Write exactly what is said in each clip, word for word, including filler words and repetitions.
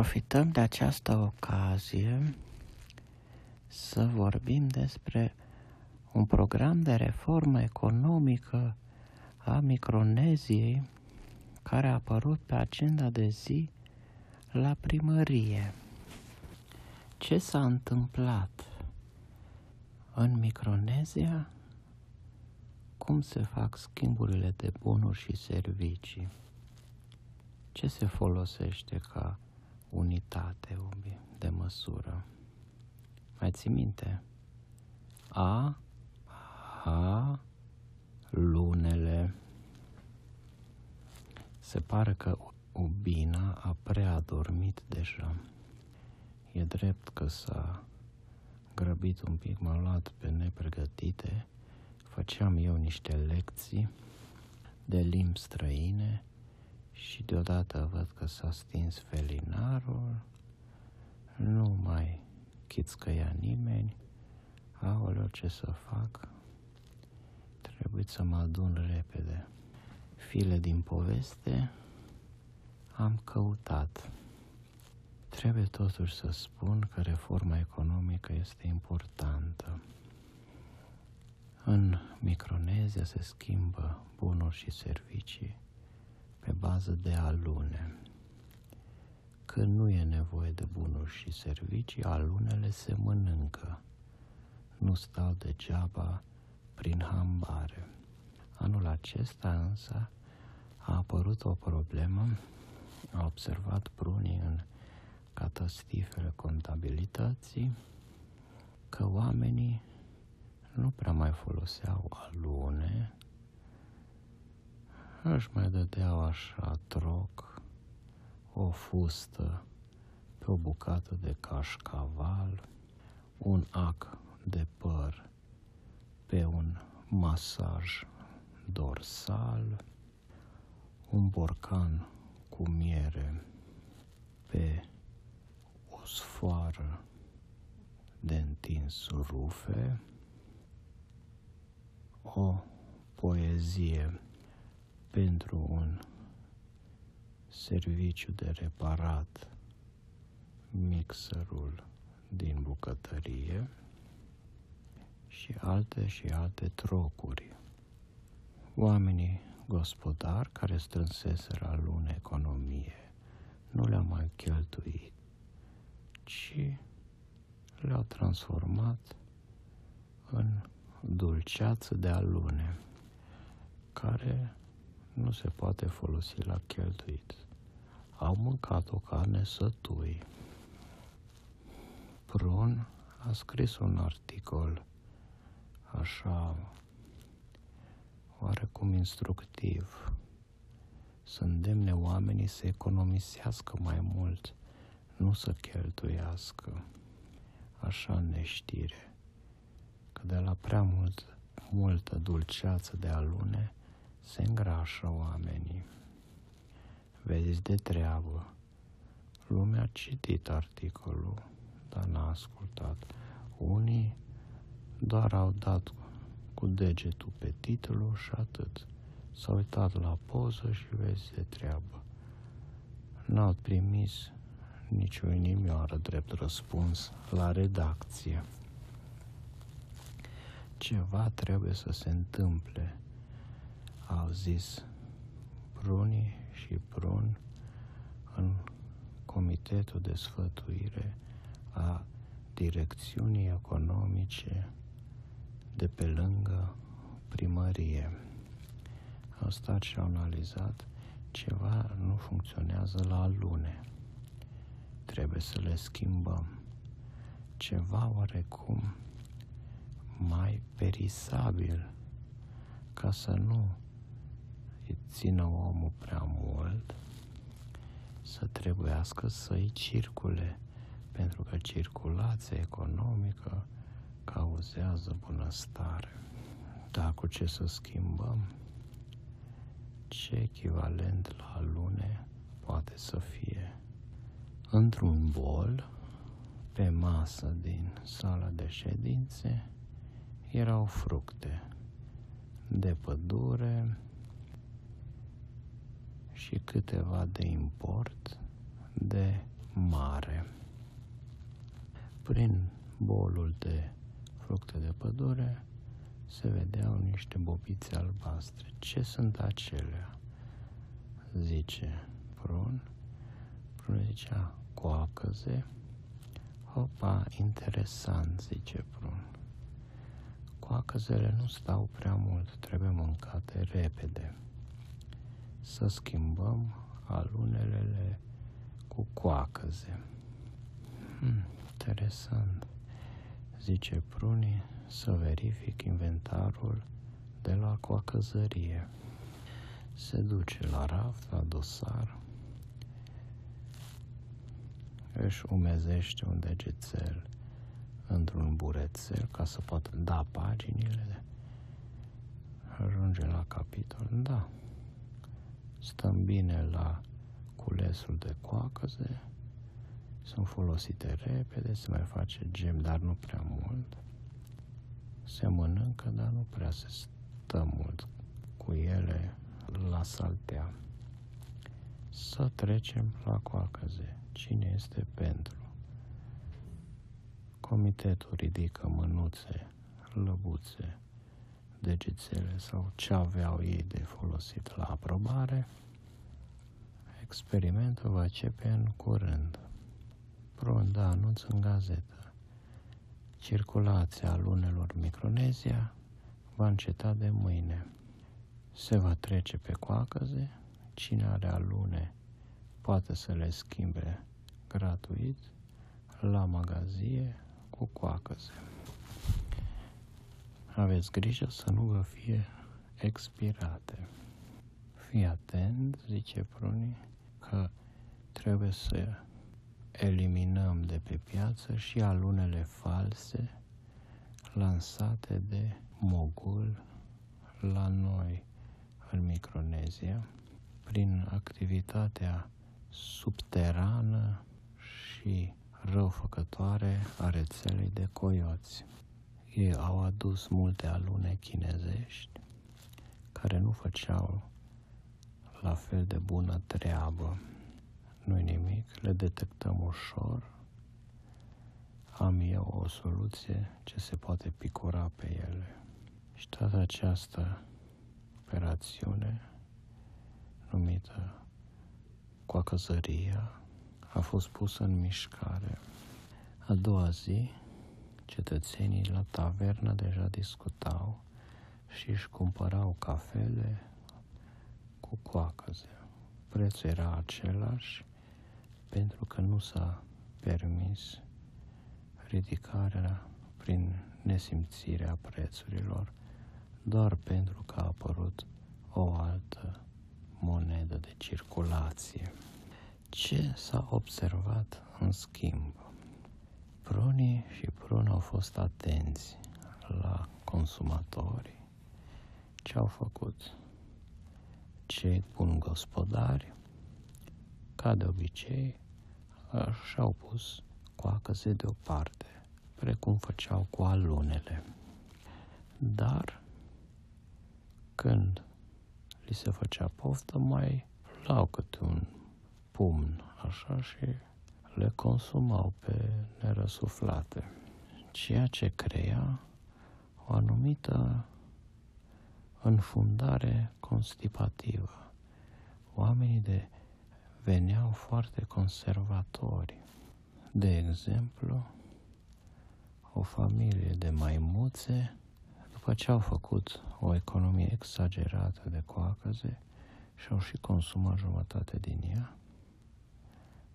Profităm de această ocazie să vorbim despre un program de reformă economică a Microneziei care a apărut pe agenda de zi la primărie. Ce s-a întâmplat în Micronezia? Cum se fac schimburile de bunuri și servicii? Ce se folosește ca unitate de măsură? Mai ții minte? A, ha, lunele. Se pare că Ubina a prea adormit deja. E drept că s-a grăbit un pic, m-a luat pe nepregătite. Făceam eu niște lecții de limbi străine și deodată văd că s-a stins felinarul, nu mai chițcăia nimeni. Aoleu, ce să fac? Trebuie să mă adun repede. File din poveste am căutat. Trebuie totuși să spun că reforma economică este importantă. În Micronezia se schimbă bunuri și servicii pe bază de alune. Când nu e nevoie de bunuri și servicii, alunele se mănâncă. Nu stau degeaba prin hambare. Anul acesta însă a apărut o problemă, a observat prunii în catastifele contabilității, că oamenii nu prea mai foloseau alune, își mai dădeau așa troc, o fustă pe o bucată de cașcaval, un ac de păr pe un masaj dorsal, un borcan cu miere pe o sfoară de întins rufe, o poezie pentru un serviciu de reparat mixerul din bucătărie și alte și alte trocuri. Oamenii gospodari care strânseseră alune economie nu le-au mai cheltuit, ci le-au transformat în dulceață de alune, care nu se poate folosi la cheltuit. Au mâncat-o ca nesătui. Prun a scris un articol așa, oarecum instructiv, să îndemne oamenii să economisească mai mult, nu să cheltuiască. Așa neștire. Că de la prea mult, multă dulceață de alune se îngrașă oamenii. Vezi de treabă. Lumea a citit articolul, dar n-a ascultat. Unii doar au dat cu degetul pe titlu și atât. S-au uitat la poză și vezi de treabă. N-au primit nicio inimioară drept răspuns la redacție. Ceva trebuie să se întâmple, au zis Prunii și Prun în Comitetul de Sfătuire a Direcțiunii Economice de pe lângă primărie. Au stat și au analizat, ceva nu funcționează la alune, trebuie să le schimbăm. Ceva oarecum mai perisabil, ca să nu îi țină omul prea mult, să trebuiască să-i circule, pentru că circulația economică cauzează bunăstare. Dar cu ce să schimbăm? Ce echivalent la alune poate să fie? Într-un bol, pe masă din sala de ședințe, erau fructe de pădure și câteva de import de mare. Prin bolul de fructe de pădure se vedeau niște bobițe albastre. Ce sunt acelea? Zice Prun. Prun zicea coacăze. Hopa, interesant, zice Prun. Coacăzele nu stau prea mult, trebuie mâncate repede. Să schimbăm alunelele cu coacăze. Hmm, interesant, zice Prunii, să verific inventarul de la coacăzărie. Se duce la raft, la dosar, își umezește un degețel într-un burețel ca să poată da paginile. Ajunge la capitol, da, stăm bine la culesul de coacăze, sunt folosite repede, se mai face gem, dar nu prea mult, se mănâncă, dar nu prea se stă mult cu ele la saltea. Să trecem la coacăze. Cine este pentru? Comitetul ridică mânuțe, lăbuțe, degețele sau ce aveau ei de folosit la aprobare. Experimentul va începe în curând. Prun dă anunț în gazetă. Circulația lunelor Micronezia va înceta de mâine. Se va trece pe coacăze. Cine are alune poate să le schimbe gratuit la magazie cu coacăze. Aveți grijă să nu vă fie expirate. Fii atent, zice Prunii, că trebuie să eliminăm de pe piață și alunele false lansate de mogul la noi în Micronezia prin activitatea subterană și răufăcătoare a rețelei de coioți. Ei au adus multe alune chinezești care nu făceau la fel de bună treabă. Nu-i nimic, le detectăm ușor. Am eu o soluție ce se poate picura pe ele. Și toată această operațiune numită coacăzăria a fost pusă în mișcare. A doua zi, cetățenii la tavernă deja discutau și își cumpărau cafele cu coacăze. Prețul era același pentru că nu s-a permis ridicarea prin nesimțirea prețurilor, doar pentru că a apărut o altă monedă de circulație. Ce s-a observat în schimb? Prunii și Prun au fost atenți la consumatori. Ce au făcut? Cei buni gospodari, ca de obicei, și-au pus coacăze deoparte, precum făceau cu alunele. Dar când li se făcea poftă, mai luau câte un pumn, așa, și le consumau pe nerăsuflate. Ceea ce crea o anumită înfundare constipativă. Oamenii de veneau foarte conservatori. De exemplu, o familie de maimuțe, după ce au făcut o economie exagerată de coacăze și au și consumat jumătate din ea,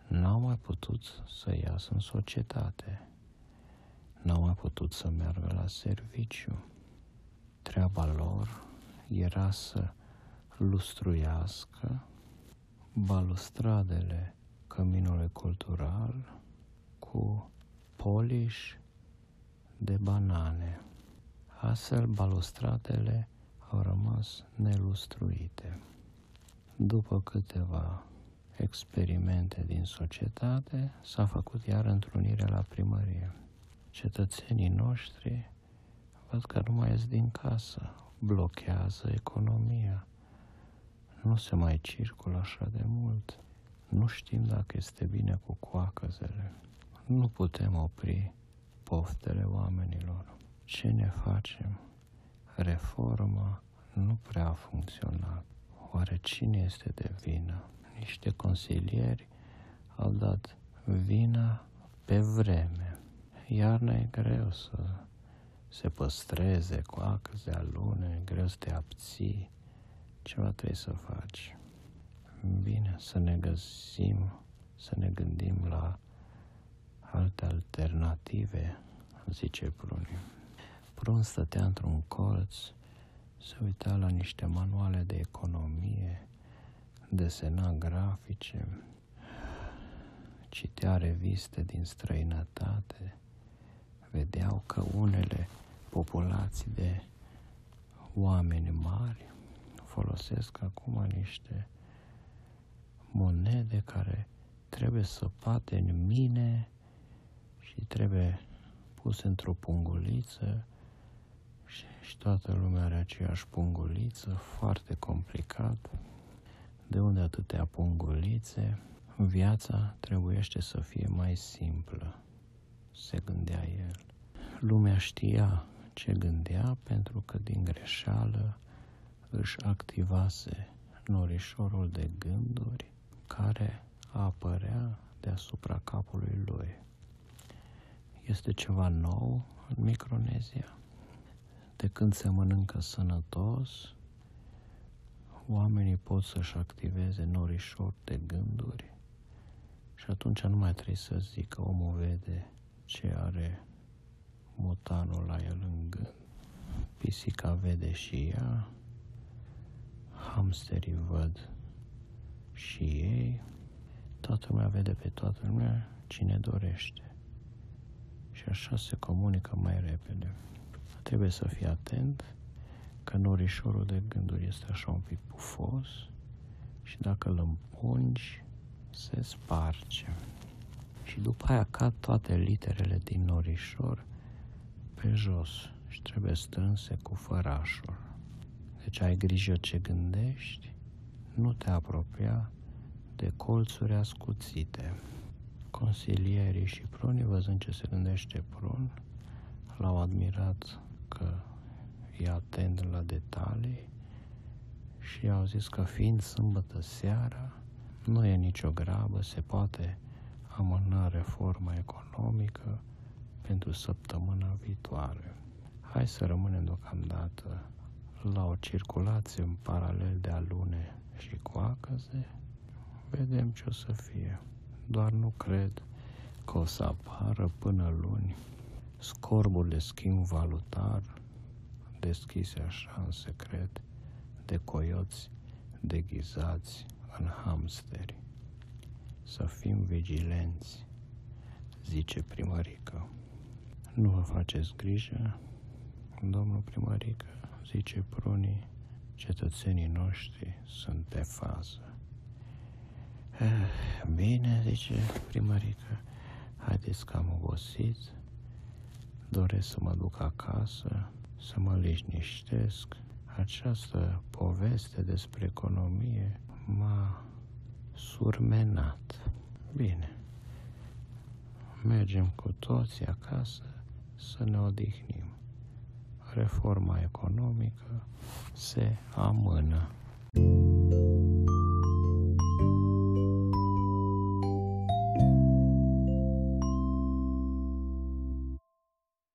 n-au mai putut să iasă în societate, n-au mai putut să meargă la serviciu. Treaba lor era să lustruiască balustradele căminului cultural cu poliși de banane. Astfel, balustradele au rămas nelustruite. După câteva experimente din societate, s-a făcut iar întrunire la primărie. Cetățenii noștri văd că nu mai ies din casă, blochează economia, nu se mai circulă așa de mult, Nu știm dacă este bine cu coacăzele. Nu putem opri poftele oamenilor. Ce ne facem? Reforma nu prea a funcționat. Oare cine este de vină? Niște consilieri au dat vina pe vreme. Iarna e greu să se păstreze, coacăze, alune, greu să te abții. Ceva trebuie să faci. Bine, să ne găsim, să ne gândim la alte alternative, zice Pruniu. Prun stătea într-un colț, se uita la niște manuale de economie, desena grafice, citea reviste din străinătate. Vedeau că unele populații de oameni mari folosesc acum niște monede care trebuie săpate în mine și trebuie puse într-o punguliță și, și toată lumea are aceeași punguliță, foarte complicat. De unde atâtea pungulițe? Viața trebuiește să fie mai simplă, se gândea el. Lumea știa ce gândea pentru că din greșeală își activase norișorul de gânduri care apărea deasupra capului lui. Este ceva nou în Micronezia. De când se mănâncă sănătos, oamenii pot să-și activeze norișor de gânduri și atunci nu mai trebuie să zică, omul vede ce are motanul la el în gând. Pisica vede și ea, hamsterii văd și ei, toată lumea vede pe toată lumea cine dorește. Și așa se comunică mai repede. Trebuie să fii atent că norișorul de gânduri este așa un pic pufos și dacă îl împungi, se sparge. Și după aia cad toate literele din norișor pe jos și trebuie strânse cu fărașul. Deci ai grijă ce gândești, nu te apropia de colțuri ascuțite. Consilierii și Prunii, văzând ce se gândește Prun, l-au admirat că e atent la detalii și au zis că fiind sâmbătă seara, nu e nicio grabă, se poate amâna reforma economică pentru săptămâna viitoare. Hai să rămânem deocamdată la o circulație în paralel de alune și coacăze. Vedem ce o să fie. Doar nu cred că o să apară până luni scorburi de schimb valutar deschise așa în secret de coioți deghizați în hamsteri. Să fim vigilenți, zice primărică. Nu vă faceți grijă, domnul primărică, zice Prunii, cetățenii noștri sunt de fază. Bine, zice primărică, haideți că am obosit, doresc să mă duc acasă, să mă liniștesc. Această poveste despre economie m-a surmenat. Bine, mergem cu toții acasă să ne odihnim. Reforma economică se amână.